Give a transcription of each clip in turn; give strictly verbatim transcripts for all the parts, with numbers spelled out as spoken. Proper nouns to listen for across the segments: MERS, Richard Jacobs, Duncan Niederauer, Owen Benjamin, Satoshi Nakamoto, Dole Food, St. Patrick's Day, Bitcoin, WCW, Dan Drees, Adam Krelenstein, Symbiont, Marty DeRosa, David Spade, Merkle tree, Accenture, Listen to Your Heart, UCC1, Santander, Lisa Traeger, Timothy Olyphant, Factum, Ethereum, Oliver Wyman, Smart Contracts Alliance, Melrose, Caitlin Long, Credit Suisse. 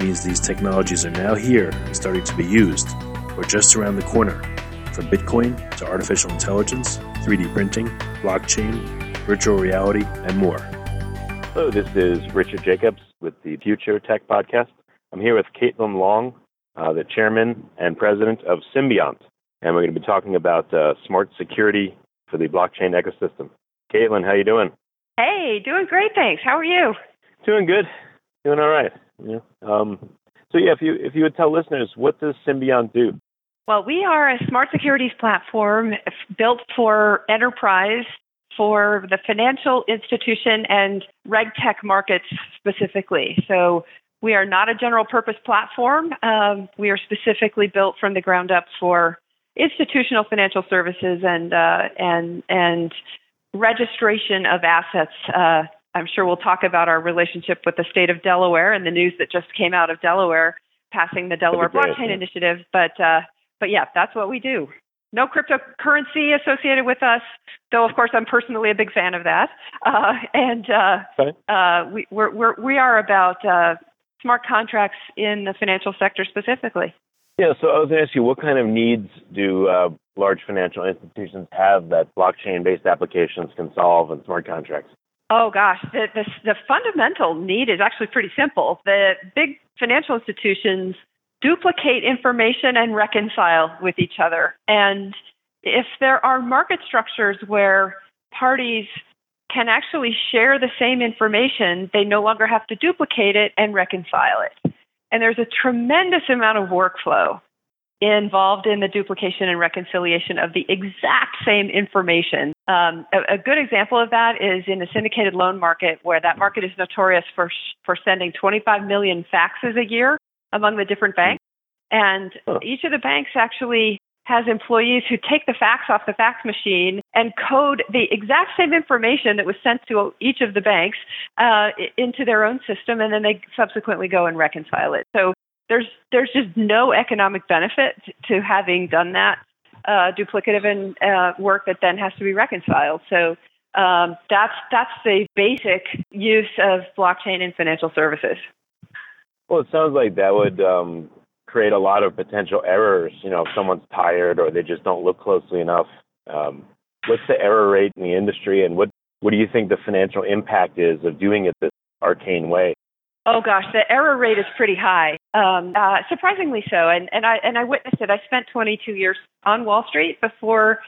means these technologies are now here and starting to be used, or just around the corner, from Bitcoin to artificial intelligence, three D printing, blockchain, virtual reality, and more. Hello, this is Richard Jacobs with the Future Tech Podcast. I'm here with Caitlin Long, uh, the chairman and president of Symbiont, and we're going to be talking about uh, smart security for the blockchain ecosystem. Caitlin, how you doing? Hey, doing great, thanks. How are you? Doing good. Doing all right. Yeah. Um, so yeah, if you if you would tell listeners, what does Symbiont do? Well, we are a smart securities platform built for enterprise, for the financial institution and RegTech markets specifically. So we are not a general purpose platform. Um, we are specifically built from the ground up for institutional financial services and uh, and and registration of assets. Uh, I'm sure we'll talk about our relationship with the state of Delaware and the news that just came out of Delaware, passing the Delaware Blockchain yeah. Initiative. But uh, but yeah, that's what we do. No cryptocurrency associated with us, though, of course, I'm personally a big fan of that. Uh, and uh, uh, we, we're, we're, we are about uh, smart contracts in the financial sector specifically. Yeah, so I was going to ask you, what kind of needs do uh, large financial institutions have that blockchain-based applications can solve in smart contracts? Oh, gosh. The, the, the fundamental need is actually pretty simple. The big financial institutions duplicate information and reconcile with each other. And if there are market structures where parties can actually share the same information, they no longer have to duplicate it and reconcile it. And there's a tremendous amount of workflow involved in the duplication and reconciliation of the exact same information. Um, a, a good example of that is in the syndicated loan market, where that market is notorious for for sending twenty-five million faxes a year among the different banks. And oh. each of the banks actually has employees who take the fax off the fax machine and code the exact same information that was sent to each of the banks uh, into their own system, and then they subsequently go and reconcile it. So there's there's just no economic benefit to having done that uh, duplicative and, uh, work that then has to be reconciled. So um, that's that's the basic use of blockchain in financial services. Well, it sounds like that would um, create a lot of potential errors. You know, if someone's tired or they just don't look closely enough, um, what's the error rate in the industry, and what, what do you think the financial impact is of doing it this arcane way? Oh, gosh, the error rate is pretty high, um, uh, surprisingly so, and, and, I, and I witnessed it. I spent twenty-two years on Wall Street before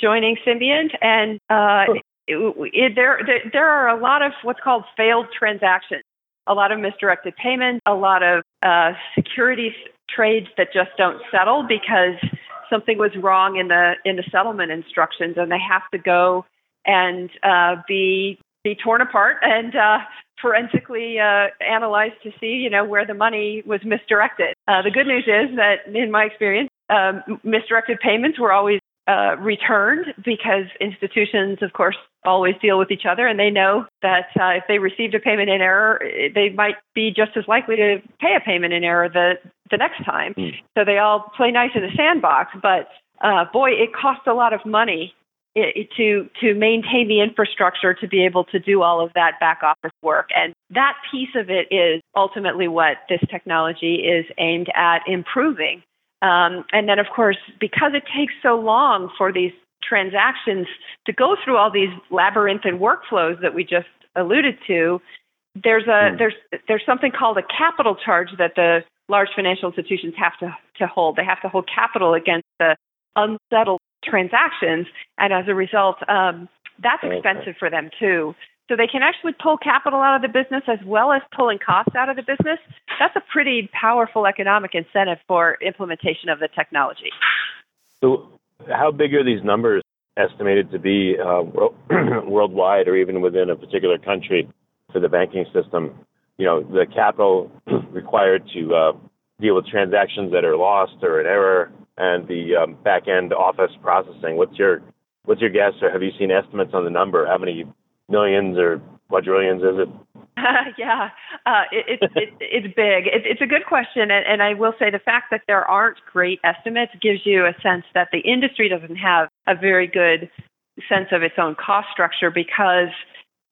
joining Symbiont, and uh, it, it, there, there there are a lot of what's called failed transactions. A lot of misdirected payments, a lot of uh, securities trades that just don't settle because something was wrong in the in the settlement instructions, and they have to go and uh, be be torn apart and uh, forensically uh, analyzed to see, you know, where the money was misdirected. Uh, the good news is that, in my experience, um, misdirected payments were always uh, returned because institutions, of course, always deal with each other, and they know that uh, if they received a payment in error, they might be just as likely to pay a payment in error the, the next time. Mm. So they all play nice in the sandbox, but uh, boy, it costs a lot of money it, it, to to maintain the infrastructure to be able to do all of that back office work. And that piece of it is ultimately what this technology is aimed at improving. Um, and then, of course, because it takes so long for these transactions to go through all these labyrinthine workflows that we just alluded to, there's a there's there's something called a capital charge that the large financial institutions have to, to hold. They have to hold capital against the unsettled transactions. And as a result, um, that's expensive for them too. So they can actually pull capital out of the business as well as pulling costs out of the business. That's a pretty powerful economic incentive for implementation of the technology. So how big are these numbers estimated to be uh, worldwide or even within a particular country for the banking system? You know, the capital required to uh, deal with transactions that are lost or in error and the um, back-end office processing. What's your what's your guess, or have you seen estimates on the number? How many millions or quadrillions is it? Uh, yeah, uh, it, it, it, it's big. It, it's a good question. And, and I will say the fact that there aren't great estimates gives you a sense that the industry doesn't have a very good sense of its own cost structure, because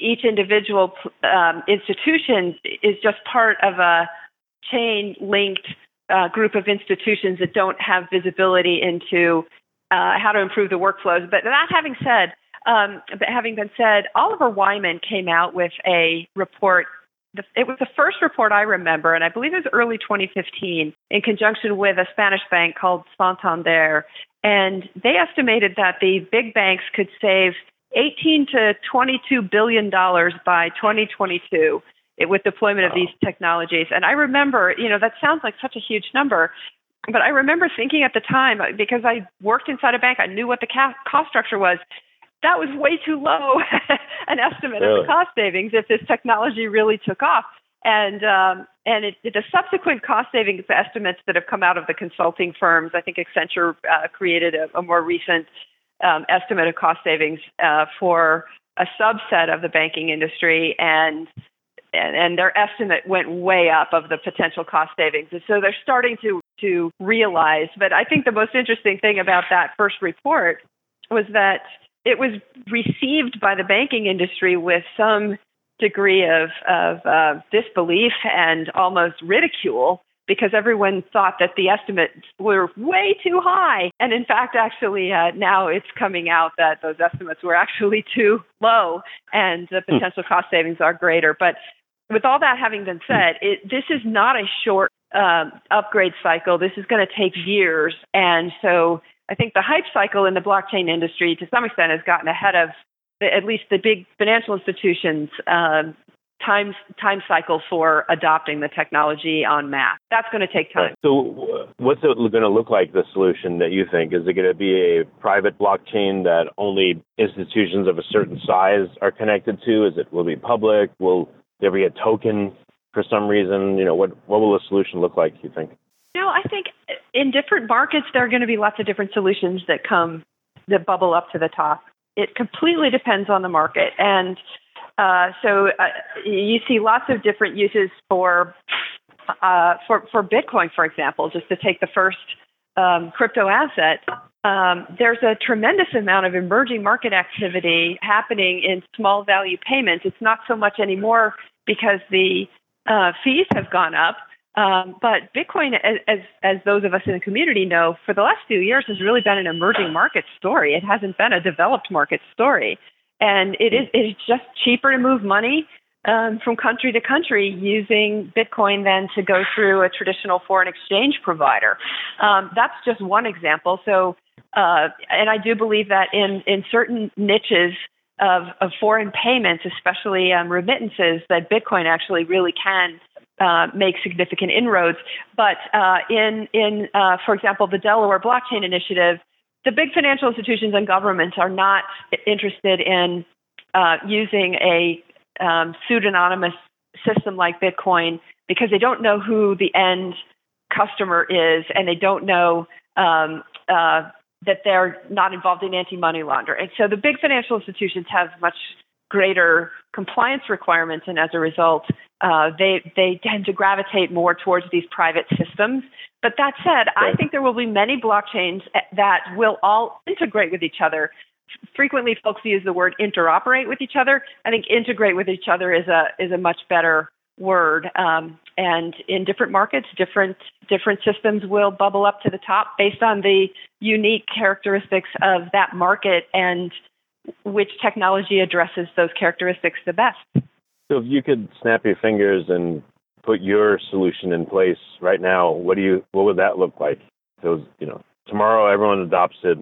each individual um, institution is just part of a chain-linked uh, group of institutions that don't have visibility into uh, how to improve the workflows. But that having said, Um, but having been said, Oliver Wyman came out with a report. It was the first report I remember, and I believe it was early twenty fifteen, in conjunction with a Spanish bank called Santander. And they estimated that the big banks could save eighteen to twenty-two billion dollars by twenty twenty-two with deployment of these technologies. And I remember, you know, that sounds like such a huge number. But I remember thinking at the time, because I worked inside a bank, I knew what the ca- cost structure was. That was way too low an estimate really? of the cost savings if this technology really took off. And um, and it, the subsequent cost savings estimates that have come out of the consulting firms, I think Accenture uh, created a, a more recent um, estimate of cost savings uh, for a subset of the banking industry, and, and and their estimate went way up of the potential cost savings. And so they're starting to to realize. But I think the most interesting thing about that first report was that it was received by the banking industry with some degree of, of uh, disbelief and almost ridicule, because everyone thought that the estimates were way too high. And in fact, actually, uh, now it's coming out that those estimates were actually too low and the potential cost savings are greater. But with all that having been said, it, this is not a short um, upgrade cycle. This is going to take years. And so I think the hype cycle in the blockchain industry, to some extent, has gotten ahead of the, at least the big financial institutions' um, time time cycle for adopting the technology en masse. That's going to take time. So, what's it going to look like? The solution that you think, is it going to be a private blockchain that only institutions of a certain size are connected to? Is it will it be public? Will there be a token for some reason? You know, what what will the solution look like, you think? No, I think in different markets, there are going to be lots of different solutions that come, that bubble up to the top. It completely depends on the market. And uh, so uh, you see lots of different uses for, uh, for for Bitcoin, for example, just to take the first um, crypto asset. Um, there's a tremendous amount of emerging market activity happening in small value payments. It's not so much anymore because the uh, fees have gone up. Um, but Bitcoin, as as those of us in the community know, for the last few years has really been an emerging market story. It hasn't been a developed market story. And it is it is just cheaper to move money um, from country to country using Bitcoin than to go through a traditional foreign exchange provider. Um, that's just one example. So, uh, and I do believe that in, in certain niches of, of foreign payments, especially um, remittances, that Bitcoin actually really can Uh, make significant inroads. But uh, in, in uh, for example, the Delaware Blockchain Initiative, the big financial institutions and governments are not interested in uh, using a um, pseudonymous system like Bitcoin, because they don't know who the end customer is, and they don't know um, uh, that they're not involved in anti-money laundering. So the big financial institutions have much greater compliance requirements, and as a result, uh, they they tend to gravitate more towards these private systems. But that said, I think there will be many blockchains that will all integrate with each other. Frequently, folks use the word interoperate with each other. I think integrate with each other is a is a much better word. Um, and in different markets, different different systems will bubble up to the top based on the unique characteristics of that market and which technology addresses those characteristics the best. So if you could snap your fingers and put your solution in place right now, what do you what would that look like? So, you know, tomorrow everyone adopts it,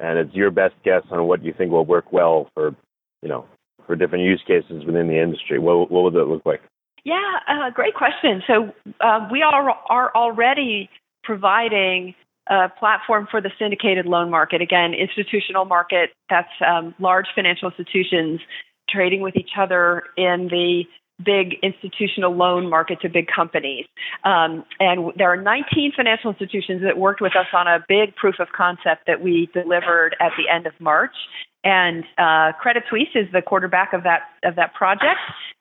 and it's your best guess on what you think will work well for, you know, for different use cases within the industry. What what would that look like? Yeah, uh, great question. So uh, we are are already providing a platform for the syndicated loan market. Again, institutional market, that's um, large financial institutions trading with each other in the big institutional loan market to big companies. Um, and there are nineteen financial institutions that worked with us on a big proof of concept that we delivered at the end of March. And uh, Credit Suisse is the quarterback of that of that project.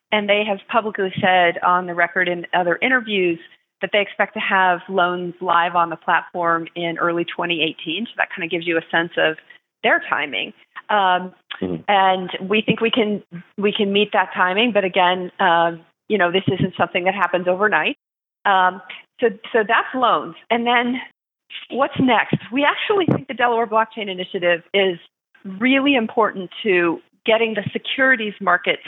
And they have publicly said on the record in other interviews that they expect to have loans live on the platform in early twenty eighteen. So that kind of gives you a sense of their timing. Um, mm-hmm. And we think we can we can meet that timing. But again, um, you know, this isn't something that happens overnight. Um, so so that's loans. And then what's next? We actually think the Delaware Blockchain Initiative is really important to getting the securities markets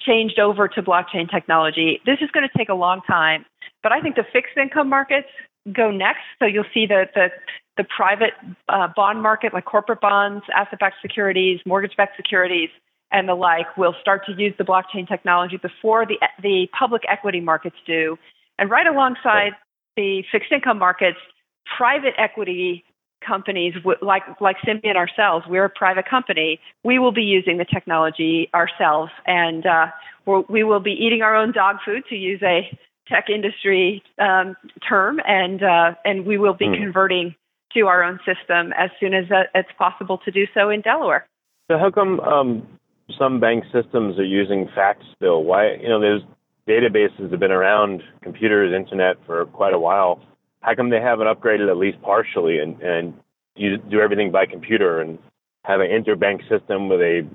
changed over to blockchain technology. This is going to take a long time, but I think the fixed income markets go next. So you'll see the the, the private uh, bond market, like corporate bonds, asset-backed securities, mortgage-backed securities, and the like, will start to use the blockchain technology before the the public equity markets do. And right alongside the fixed income markets, private equity companies like like Symbiont ourselves, we're a private company, we will be using the technology ourselves, and uh, we're, we will be eating our own dog food, to use a tech industry um, term, and uh, and we will be mm. converting to our own system as soon as uh, it's possible to do so in Delaware. So how come um, some bank systems are using fax still? Why, you know, there's databases have been around, computers, internet for quite a while. How come they haven't upgraded at least partially and, and you do everything by computer and have an interbank system where they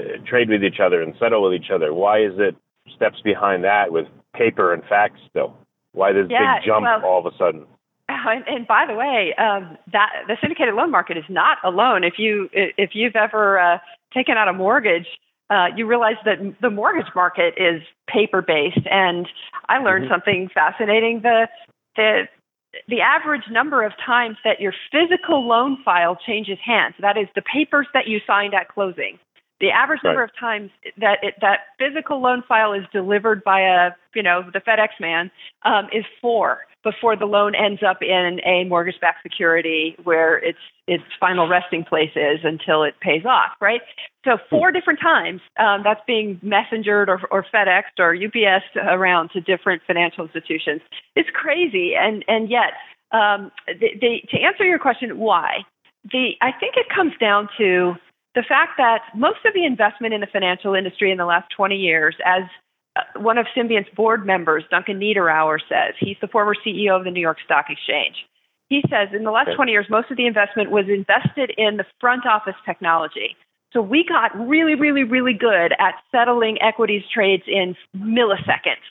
uh, trade with each other and settle with each other? Why is it steps behind that with paper and fax still? Why this yeah, big jump well, all of a sudden? And, and by the way, um, that the syndicated loan market is not alone. If you if you've ever uh, taken out a mortgage, Uh, you realize that the mortgage market is paper based. And I learned mm-hmm. something fascinating. The the The average number of times that your physical loan file changes hands, that is the papers that you signed at closing, the average right. number of times that it, that physical loan file is delivered by a, you know, the FedEx man um, is four before the loan ends up in a mortgage-backed security where its its final resting place is until it pays off, right? So four different times um, that's being messengered or, or FedExed or U P S'd around to different financial institutions. It's crazy, and and yet um, they, they, to answer your question, why? The I think it comes down to the fact that most of the investment in the financial industry in the last twenty years, as one of Symbiont's board members, Duncan Niederauer, says, he's the former C E O of the New York Stock Exchange. He says in the last okay. twenty years, most of the investment was invested in the front office technology. So we got really, really, really good at settling equities trades in milliseconds.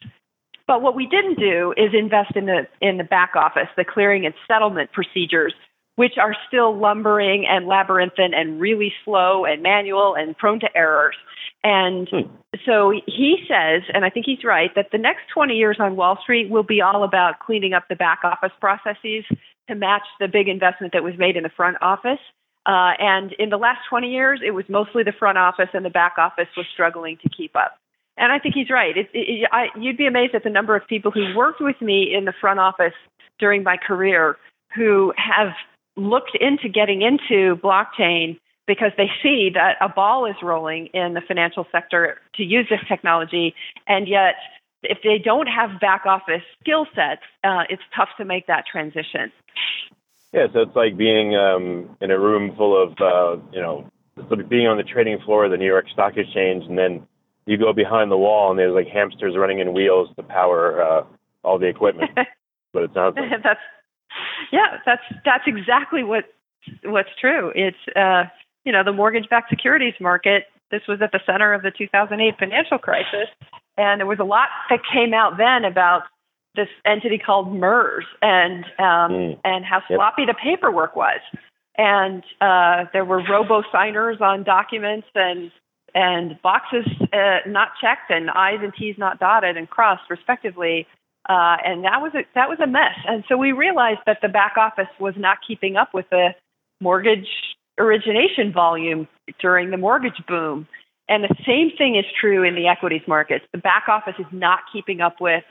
But what we didn't do is invest in the in the back office, the clearing and settlement procedures, which are still lumbering and labyrinthine and really slow and manual and prone to errors. And hmm. so he says, and I think he's right, that the next twenty years on Wall Street will be all about cleaning up the back office processes to match the big investment that was made in the front office. Uh, and in the last twenty years, it was mostly the front office, and the back office was struggling to keep up. And I think he's right. It, it, I, you'd be amazed at the number of people who worked with me in the front office during my career who have looked into getting into blockchain because they see that a ball is rolling in the financial sector to use this technology. And yet, if they don't have back office skill sets, uh, it's tough to make that transition. Yeah, so it's like being um, in a room full of, uh, you know, being on the trading floor of the New York Stock Exchange, and then you go behind the wall and there's like hamsters running in wheels to power uh, all the equipment. But it sounds like. That's, yeah, that's that's exactly what what's true. It's uh, you know, the mortgage-backed securities market. This was at the center of the two thousand eight financial crisis, and there was a lot that came out then about this entity called MERS and um, mm. and how sloppy yep. the paperwork was, and uh, there were robo-signers on documents and and boxes uh, not checked and I's and T's not dotted and crossed, respectively. Uh, and that was a, that was a mess. And so we realized that the back office was not keeping up with the mortgage origination volume during the mortgage boom. And the same thing is true in the equities markets. The back office is not keeping up with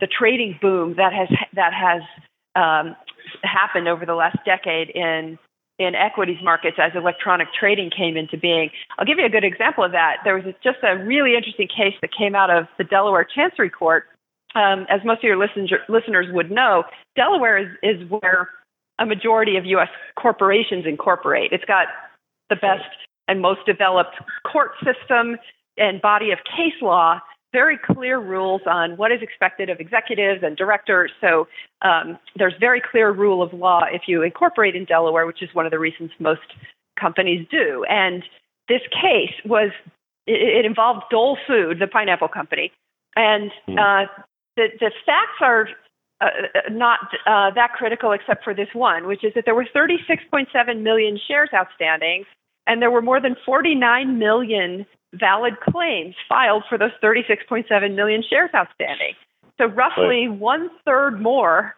the trading boom that has that has um, happened over the last decade in in equities markets as electronic trading came into being. I'll give you a good example of that. There was just a really interesting case that came out of the Delaware Chancery Court. Um, as most of your listen- listeners would know, Delaware is, is where a majority of U S corporations incorporate. It's got the best and most developed court system and body of case law, very clear rules on what is expected of executives and directors. So um, there's very clear rule of law if you incorporate in Delaware, which is one of the reasons most companies do. And this case was, it, it involved Dole Food, the pineapple company. And uh, the, the facts are uh, not uh, that critical except for this one, which is that there were thirty-six point seven million shares outstanding, and there were more than forty-nine million valid claims filed for those thirty-six point seven million shares outstanding. So roughly right. one-third more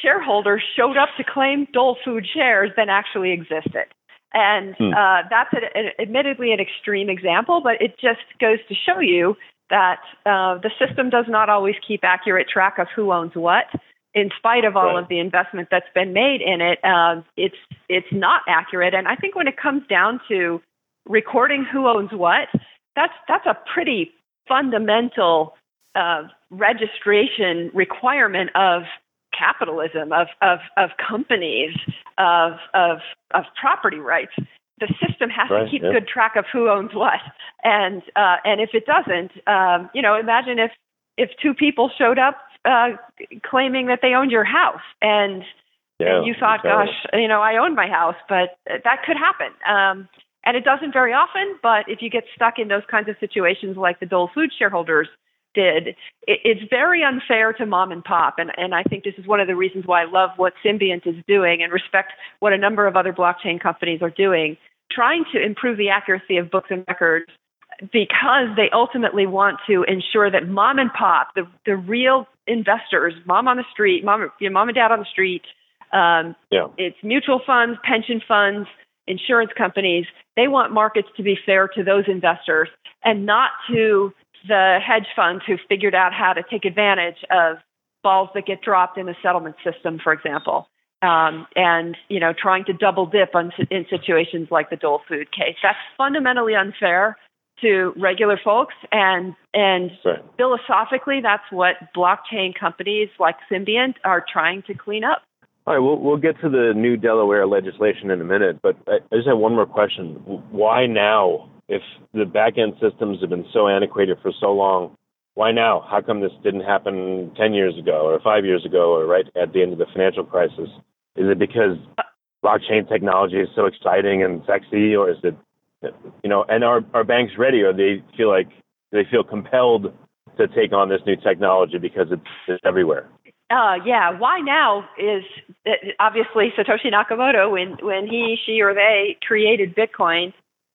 shareholders showed up to claim Dole Food shares than actually existed. And hmm. uh, that's a, a, admittedly an extreme example, but it just goes to show you that uh, the system does not always keep accurate track of who owns what. In spite of all right. of the investment that's been made in it, uh, it's it's not accurate. And I think when it comes down to recording who owns what, that's that's a pretty fundamental uh, registration requirement of capitalism, of of, of companies, of, of of property rights. The system has right, to keep yeah. good track of who owns what, and uh, and if it doesn't, um, you know, imagine if if two people showed up uh, claiming that they owned your house, and, yeah, and you thought, gosh, you know, I own my house, but that could happen. Um, and it doesn't very often, but if you get stuck in those kinds of situations like the Dole Food shareholders did, it, it's very unfair to mom and pop. And, and I think this is one of the reasons why I love what Symbiont is doing and respect what a number of other blockchain companies are doing, trying to improve the accuracy of books and records, because they ultimately want to ensure that mom and pop, the, the real investors, mom on the street, mom, you know, mom and dad on the street, um, yeah. it's mutual funds, pension funds, insurance companies, they want markets to be fair to those investors and not to the hedge funds who figured out how to take advantage of balls that get dropped in the settlement system, for example. Um, and, you know, trying to double dip on, in situations like the Dole Food case. That's fundamentally unfair to regular folks. And and right. philosophically, that's what blockchain companies like Symbiont are trying to clean up. All right, we'll, we'll get to the new Delaware legislation in a minute, but I, I just have one more question. Why now? If the back-end systems have been so antiquated for so long, why now? How come this didn't happen ten years ago or five years ago or right at the end of the financial crisis? Is it because blockchain technology is so exciting and sexy, or is it, you know, and are, are banks ready, or they feel like they feel compelled to take on this new technology because it's, it's everywhere? Uh, yeah. Why now is obviously Satoshi Nakamoto, when, when he, she, or they created Bitcoin,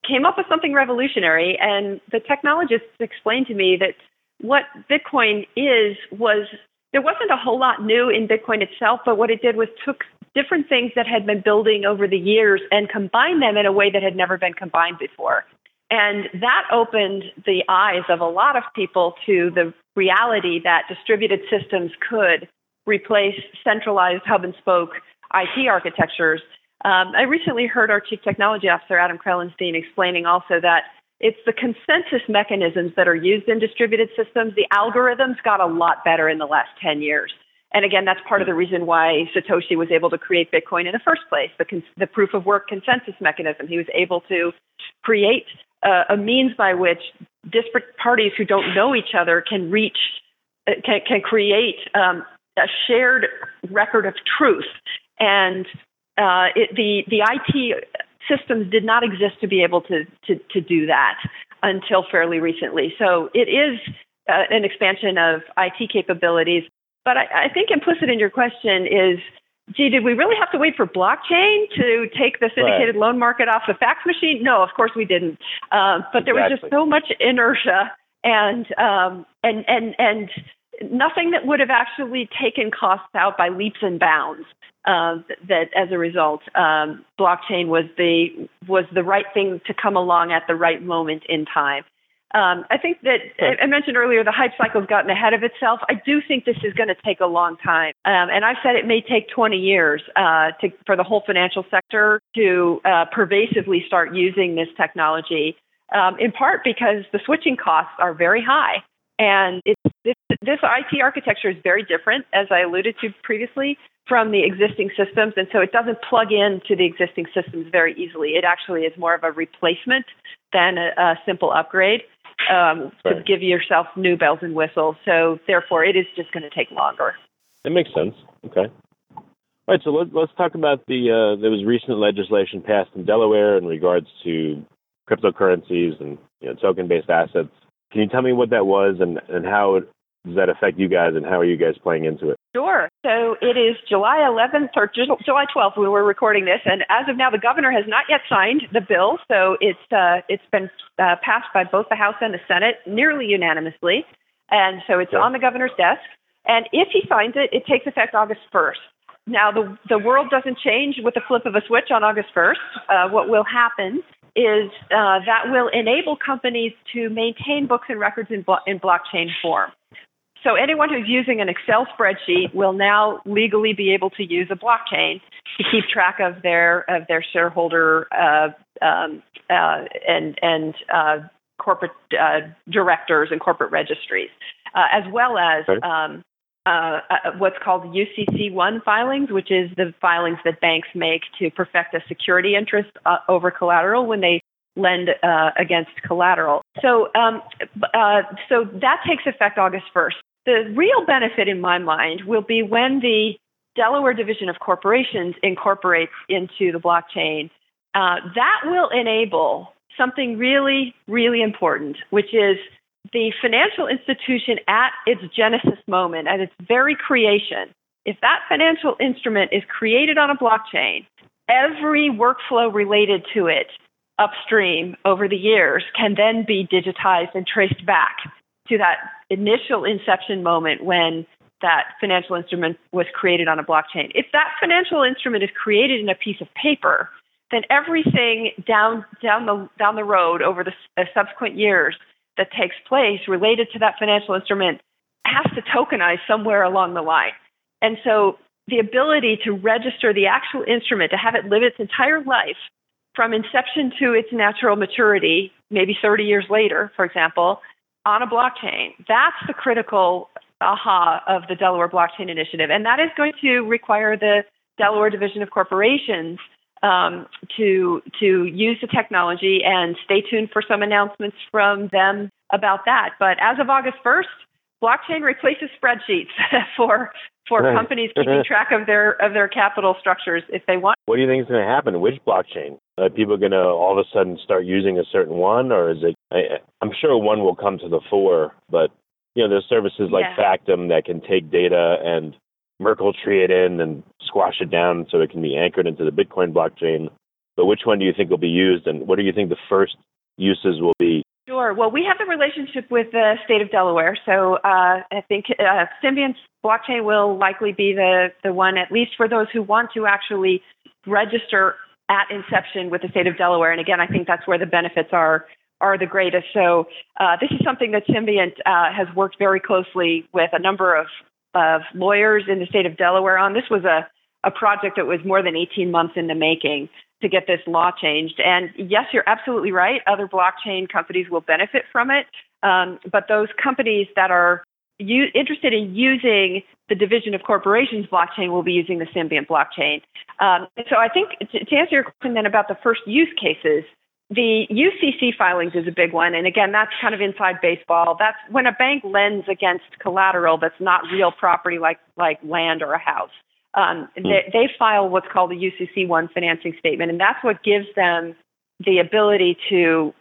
came up with something revolutionary. And the technologists explained to me that what Bitcoin is was there wasn't a whole lot new in Bitcoin itself, but what it did was took different things that had been building over the years and combined them in a way that had never been combined before. And that opened the eyes of a lot of people to the reality that distributed systems could replace centralized hub and spoke I T architectures. Um, I recently heard our chief technology officer, Adam Krelenstein, explaining also that it's the consensus mechanisms that are used in distributed systems. The algorithms got a lot better in the last ten years. And again, that's part of the reason why Satoshi was able to create Bitcoin in the first place, the, cons- the proof of work consensus mechanism. He was able to create uh, a means by which disparate parties who don't know each other can reach, uh, can, can create um, a shared record of truth. And uh, it, the, the I T systems did not exist to be able to, to, to do that until fairly recently. So it is uh, an expansion of I T capabilities. But I, I think implicit in your question is, gee, did we really have to wait for blockchain to take the syndicated right. loan market off the fax machine? No, of course we didn't. Um, but exactly. there was just so much inertia and um, and and and nothing that would have actually taken costs out by leaps and bounds. Uh, that as a result, um, blockchain was the was the right thing to come along at the right moment in time. Um, I think that I, I mentioned earlier the hype cycle has gotten ahead of itself. I do think this is going to take a long time, um, and I've said it may take twenty years uh, to, for the whole financial sector to uh, pervasively start using this technology. Um, in part because the switching costs are very high, and it's, this, this I T architecture is very different, as I alluded to previously, from the existing systems, and so it doesn't plug into the existing systems very easily. It actually is more of a replacement than a, a simple upgrade um, right. to give yourself new bells and whistles. So therefore, it is just going to take longer. That makes sense. Okay. All right. So let, let's talk about the uh, there was recent legislation passed in Delaware in regards to cryptocurrencies and you know, token-based assets. Can you tell me what that was and, and how it, does that affect you guys and how are you guys playing into it? Sure. So it is July eleventh or July twelfth when we're recording this, and as of now, the governor has not yet signed the bill, so it's uh, it's been uh, passed by both the House and the Senate nearly unanimously, and so it's yeah. on the governor's desk. And if he signs it, it takes effect August first. Now, the the world doesn't change with the flip of a switch on August first. Uh, what will happen is uh, that will enable companies to maintain books and records in, blo- in blockchain form. So anyone who's using an Excel spreadsheet will now legally be able to use a blockchain to keep track of their of their shareholder uh, um, uh, and and uh, corporate uh, directors and corporate registries, uh, as well as um, uh, uh, what's called U C C one filings, which is the filings that banks make to perfect a security interest uh, over collateral when they lend uh, against collateral. So um, uh, so that takes effect August first. The real benefit in my mind will be when the Delaware Division of Corporations incorporates into the blockchain. Uh, that will enable something really, really important, which is the financial institution at its genesis moment, at its very creation. If that financial instrument is created on a blockchain, every workflow related to it upstream over the years can then be digitized and traced back to that initial inception moment when that financial instrument was created on a blockchain. If that financial instrument is created in a piece of paper, then everything down down the down the road over the uh, subsequent years that takes place related to that financial instrument has to tokenize somewhere along the line. And so the ability to register the actual instrument, to have it live its entire life from inception to its natural maturity, maybe thirty years later, for example, on a blockchain. That's the critical aha of the Delaware Blockchain Initiative. And that is going to require the Delaware Division of Corporations um, to, to use the technology, and stay tuned for some announcements from them about that. But as of August first, blockchain replaces spreadsheets for for right. companies keeping track of their of their capital structures if they want. What do you think is going to happen? Which blockchain? Are people going to all of a sudden start using a certain one, or is it? I, I'm sure one will come to the fore, but you know, there's services like yeah. Factum that can take data and Merkle tree it in and squash it down so it can be anchored into the Bitcoin blockchain. But which one do you think will be used, and what do you think the first uses will be? Sure. Well, we have the relationship with the state of Delaware, so uh, I think uh, Symbiont's blockchain will likely be the, the one, at least for those who want to actually register at inception with the state of Delaware. And again, I think that's where the benefits are are the greatest. So uh, this is something that Symbiont uh, has worked very closely with a number of, of lawyers in the state of Delaware on. This was a, a project that was more than eighteen months in the making to get this law changed. And yes, you're absolutely right. Other blockchain companies will benefit from it. Um, but those companies that are u- interested in using the Division of Corporations blockchain will be using the Symbiont blockchain. Um, and so I think to, to answer your question then about the first use cases, the U C C filings is a big one. And again, that's kind of inside baseball. That's when a bank lends against collateral that's not real property like, like land or a house. Um, they, they file what's called the U C C one financing statement, and that's what gives them the ability to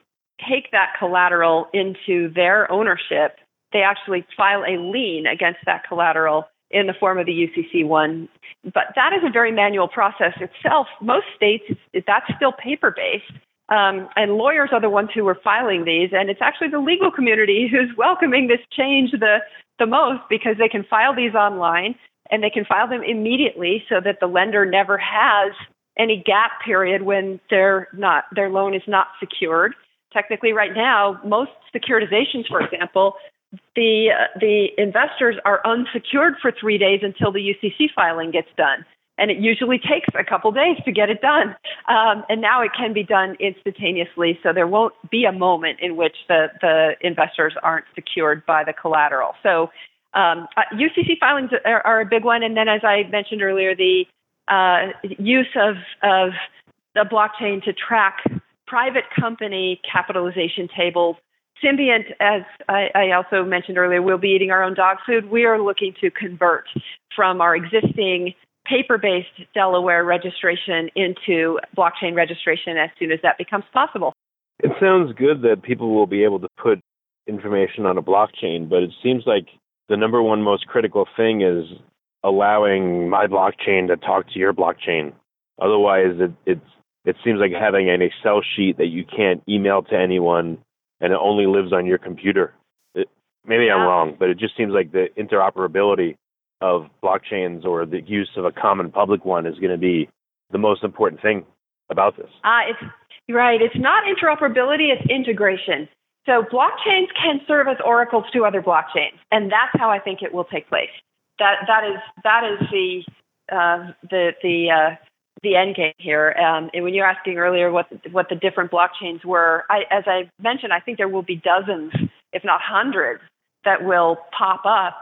take that collateral into their ownership. They actually file a lien against that collateral in the form of the U C C one. But that is a very manual process itself. Most states, that's still paper-based. Um, and lawyers are the ones who were filing these. And it's actually the legal community who's welcoming this change the, the most, because they can file these online and they can file them immediately so that the lender never has any gap period when they're not, their loan is not secured. Technically, right now, most securitizations, for example, the uh, the investors are unsecured for three days until the U C C filing gets done. And it usually takes a couple days to get it done. Um, and now it can be done instantaneously. So there won't be a moment in which the, the investors aren't secured by the collateral. So um, U C C filings are, are a big one. And then, as I mentioned earlier, the uh, use of, of the blockchain to track private company capitalization tables. Symbiont, as I, I also mentioned earlier, we'll be eating our own dog food. We are looking to convert from our existing paper-based Delaware registration into blockchain registration as soon as that becomes possible. It sounds good that people will be able to put information on a blockchain, but it seems like the number one most critical thing is allowing my blockchain to talk to your blockchain. Otherwise, it, it's, it seems like having an Excel sheet that you can't email to anyone and it only lives on your computer. It, maybe yeah. I'm wrong, but it just seems like the interoperability of blockchains or the use of a common public one is going to be the most important thing about this. Uh, it's right. It's not interoperability, it's integration. So blockchains can serve as oracles to other blockchains, and that's how I think it will take place. That that is that is the uh, the the uh, the end game here. Um, and when you're asking earlier what the, what the different blockchains were, I, as I mentioned, I think there will be dozens, if not hundreds, that will pop up.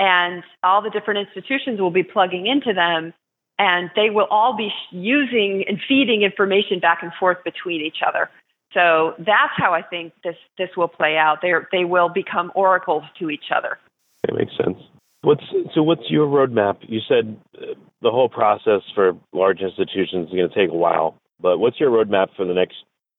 And all the different institutions will be plugging into them, and they will all be using and feeding information back and forth between each other. So that's how I think this, this will play out. They they will become oracles to each other. That makes sense. What's so? What's your roadmap? You said the whole process for large institutions is going to take a while, but what's your roadmap for the next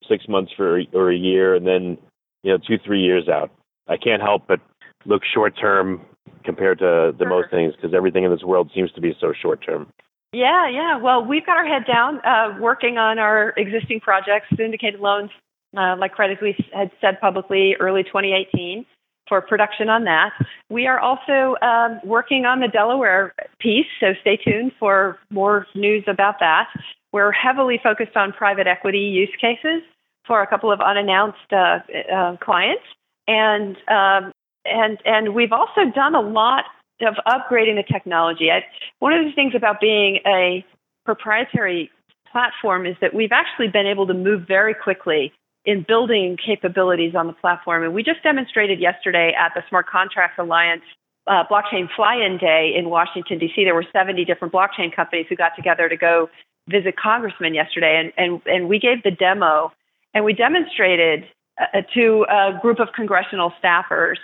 six months for or a year, and then you know two three years out? I can't help but look short term compared to the sure. most things, because everything in this world seems to be so short-term. Yeah, yeah. Well, we've got our head down uh, working on our existing projects, syndicated loans, uh, like Credit Suisse had said publicly early twenty eighteen for production on that. We are also um, working on the Delaware piece, so stay tuned for more news about that. We're heavily focused on private equity use cases for a couple of unannounced uh, uh, clients, and um, And and we've also done a lot of upgrading the technology. I, one of the things about being a proprietary platform is that we've actually been able to move very quickly in building capabilities on the platform. And we just demonstrated yesterday at the Smart Contracts Alliance uh, Blockchain Fly-In Day in Washington, D C. There were seventy different blockchain companies who got together to go visit congressmen yesterday. And, and, and we gave the demo, and we demonstrated uh, to a group of congressional staffers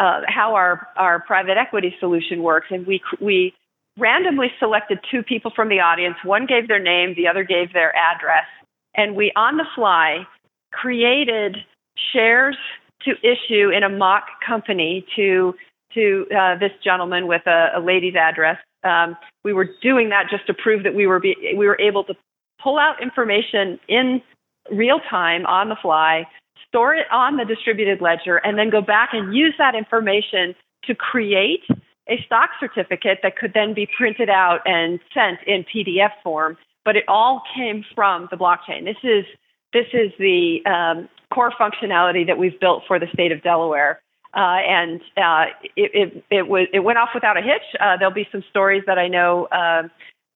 Uh, how our, our private equity solution works. And we we randomly selected two people from the audience. One gave their name, the other gave their address. And we, on the fly, created shares to issue in a mock company to to uh, this gentleman with a, a lady's address. Um, we were doing that just to prove that we were be, we were able to pull out information in real time on the fly, store it on the distributed ledger, and then go back and use that information to create a stock certificate that could then be printed out and sent in P D F form. But it all came from the blockchain. This is this is the um, core functionality that we've built for the state of Delaware, uh, and uh, it it it, was, it went off without a hitch. Uh, there'll be some stories that I know uh,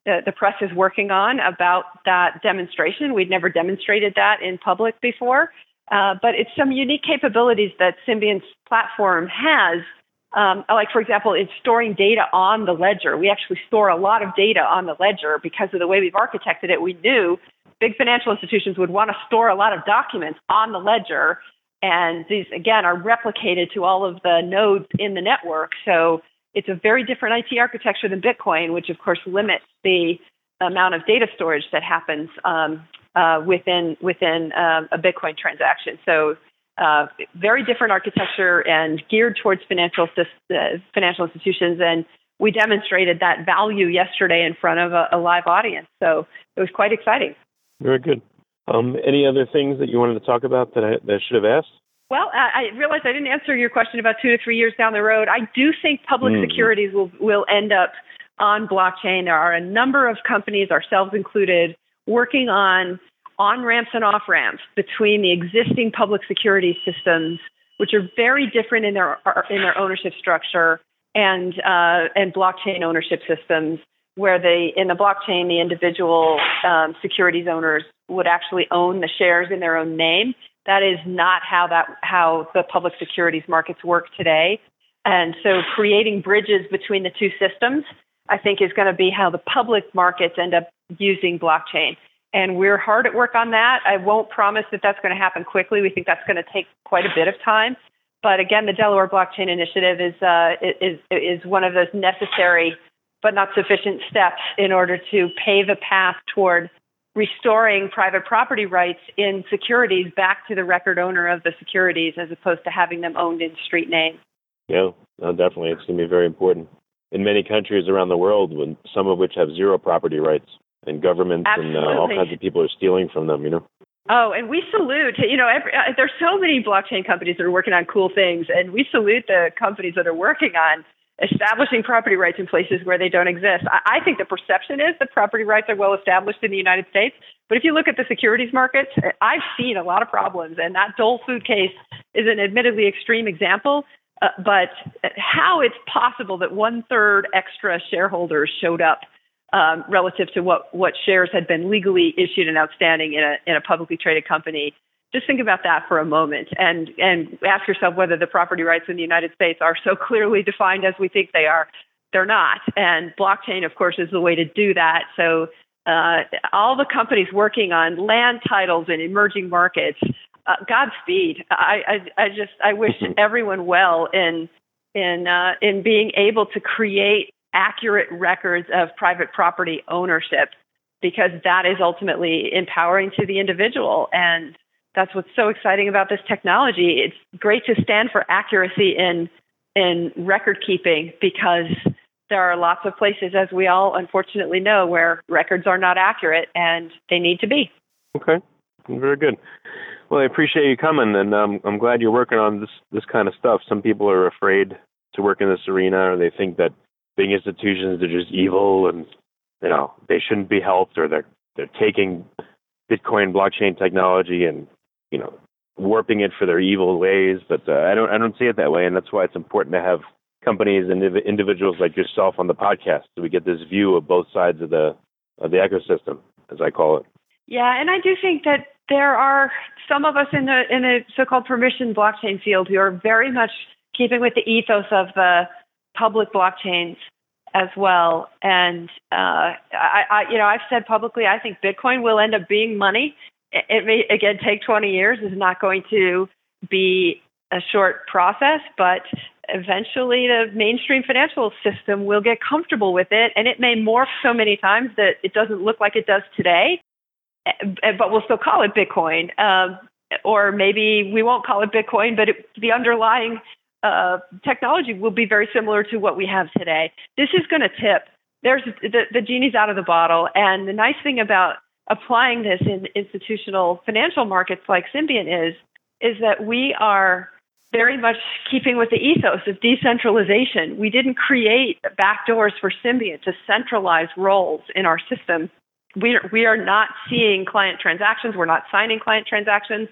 the, the press is working on about that demonstration. We'd never demonstrated that in public before. Uh, but it's some unique capabilities that Symbiont's platform has. Um, like, for example, it's storing data on the ledger. We actually store a lot of data on the ledger because of the way we've architected it. We knew big financial institutions would want to store a lot of documents on the ledger. And these, again, are replicated to all of the nodes in the network. So it's a very different I T architecture than Bitcoin, which, of course, limits the amount of data storage that happens um Uh, within within um, a Bitcoin transaction. So uh, very different architecture and geared towards financial uh, financial institutions. And we demonstrated that value yesterday in front of a, a live audience. So it was quite exciting. Very good. Um, any other things that you wanted to talk about that I, that I should have asked? Well, I realize I didn't answer your question about two to three years down the road. I do think public mm-hmm. securities will, will end up on blockchain. There are a number of companies, ourselves included, working on on-ramps and off-ramps between the existing public securities systems, which are very different in their in their ownership structure, and uh, and blockchain ownership systems, where they in the blockchain the individual um, securities owners would actually own the shares in their own name. That is not how that how the public securities markets work today, and so creating bridges between the two systems, I think, is going to be how the public markets end up using blockchain. And we're hard at work on that. I won't promise that that's going to happen quickly. We think that's going to take quite a bit of time. But again, the Delaware Blockchain Initiative is uh, is is one of those necessary but not sufficient steps in order to pave a path toward restoring private property rights in securities back to the record owner of the securities, as opposed to having them owned in street name. Yeah, no, definitely. It's going to be very important in many countries around the world, when some of which have zero property rights. And governments Absolutely. and uh, all kinds of people are stealing from them, you know. Oh, and we salute, you know, every, uh, there's so many blockchain companies that are working on cool things, and we salute the companies that are working on establishing property rights in places where they don't exist. I, I think the perception is that property rights are well established in the United States, but if you look at the securities markets, I've seen a lot of problems, and that Dole Food case is an admittedly extreme example, uh, but how it's possible that one-third extra shareholders showed up Um, relative to what, what shares had been legally issued and outstanding in a in a publicly traded company. Just think about that for a moment and, and ask yourself whether the property rights in the United States are so clearly defined as we think they are. They're not. And blockchain, of course, is the way to do that. So uh, all the companies working on land titles in emerging markets, uh, Godspeed. I, I, I just I wish everyone well in in uh, in being able to create accurate records of private property ownership, because that is ultimately empowering to the individual. And that's what's so exciting about this technology. It's great to stand for accuracy in in record keeping, because there are lots of places, as we all unfortunately know, where records are not accurate, and they need to be. Okay. Very good. Well, I appreciate you coming, and um, I'm glad you're working on this, this kind of stuff. Some people are afraid to work in this arena, or they think that big institutions are just evil, and you know they shouldn't be helped, or they're they're taking Bitcoin blockchain technology and you know warping it for their evil ways. But uh, I don't I don't see it that way, and that's why it's important to have companies and individuals like yourself on the podcast, so we get this view of both sides of the of the ecosystem, as I call it. Yeah, and I do think that there are some of us in the in the so-called permissioned blockchain field who are very much keeping with the ethos of the public blockchains as well. And, uh, I, I, you know, I've said publicly, I think Bitcoin will end up being money. It may, again, take twenty years. It's not going to be a short process, but eventually the mainstream financial system will get comfortable with it. And it may morph so many times that it doesn't look like it does today, but we'll still call it Bitcoin. Um, or maybe we won't call it Bitcoin, but it, the underlying Uh, technology will be very similar to what we have today. This is going to tip. There's the, the genie's out of the bottle. And the nice thing about applying this in institutional financial markets like Symbiont is, is that we are very much keeping with the ethos of decentralization. We didn't create backdoors for Symbiont to centralize roles in our system. We are, we are not seeing client transactions. We're not signing client transactions.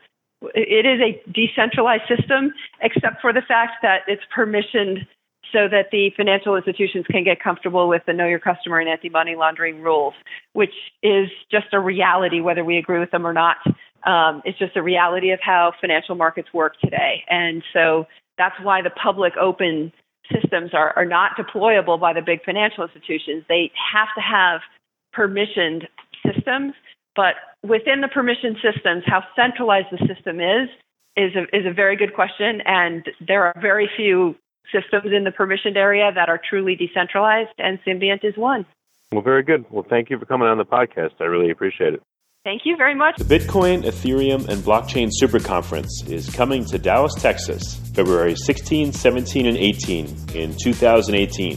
It is a decentralized system, except for the fact that it's permissioned so that the financial institutions can get comfortable with the know your customer and anti-money laundering rules, which is just a reality, whether we agree with them or not. Um, it's just a reality of how financial markets work today. And so that's why the public open systems are, are not deployable by the big financial institutions. They have to have permissioned systems. But within the permission systems, how centralized the system is, is a, is a very good question. And there are very few systems in the permissioned area that are truly decentralized, and Symbiont is one. Well, very good. Well, thank you for coming on the podcast. I really appreciate it. Thank you very much. The Bitcoin, Ethereum, and Blockchain Super Conference is coming to Dallas, Texas, February sixteenth, seventeenth, and eighteenth in two thousand eighteen.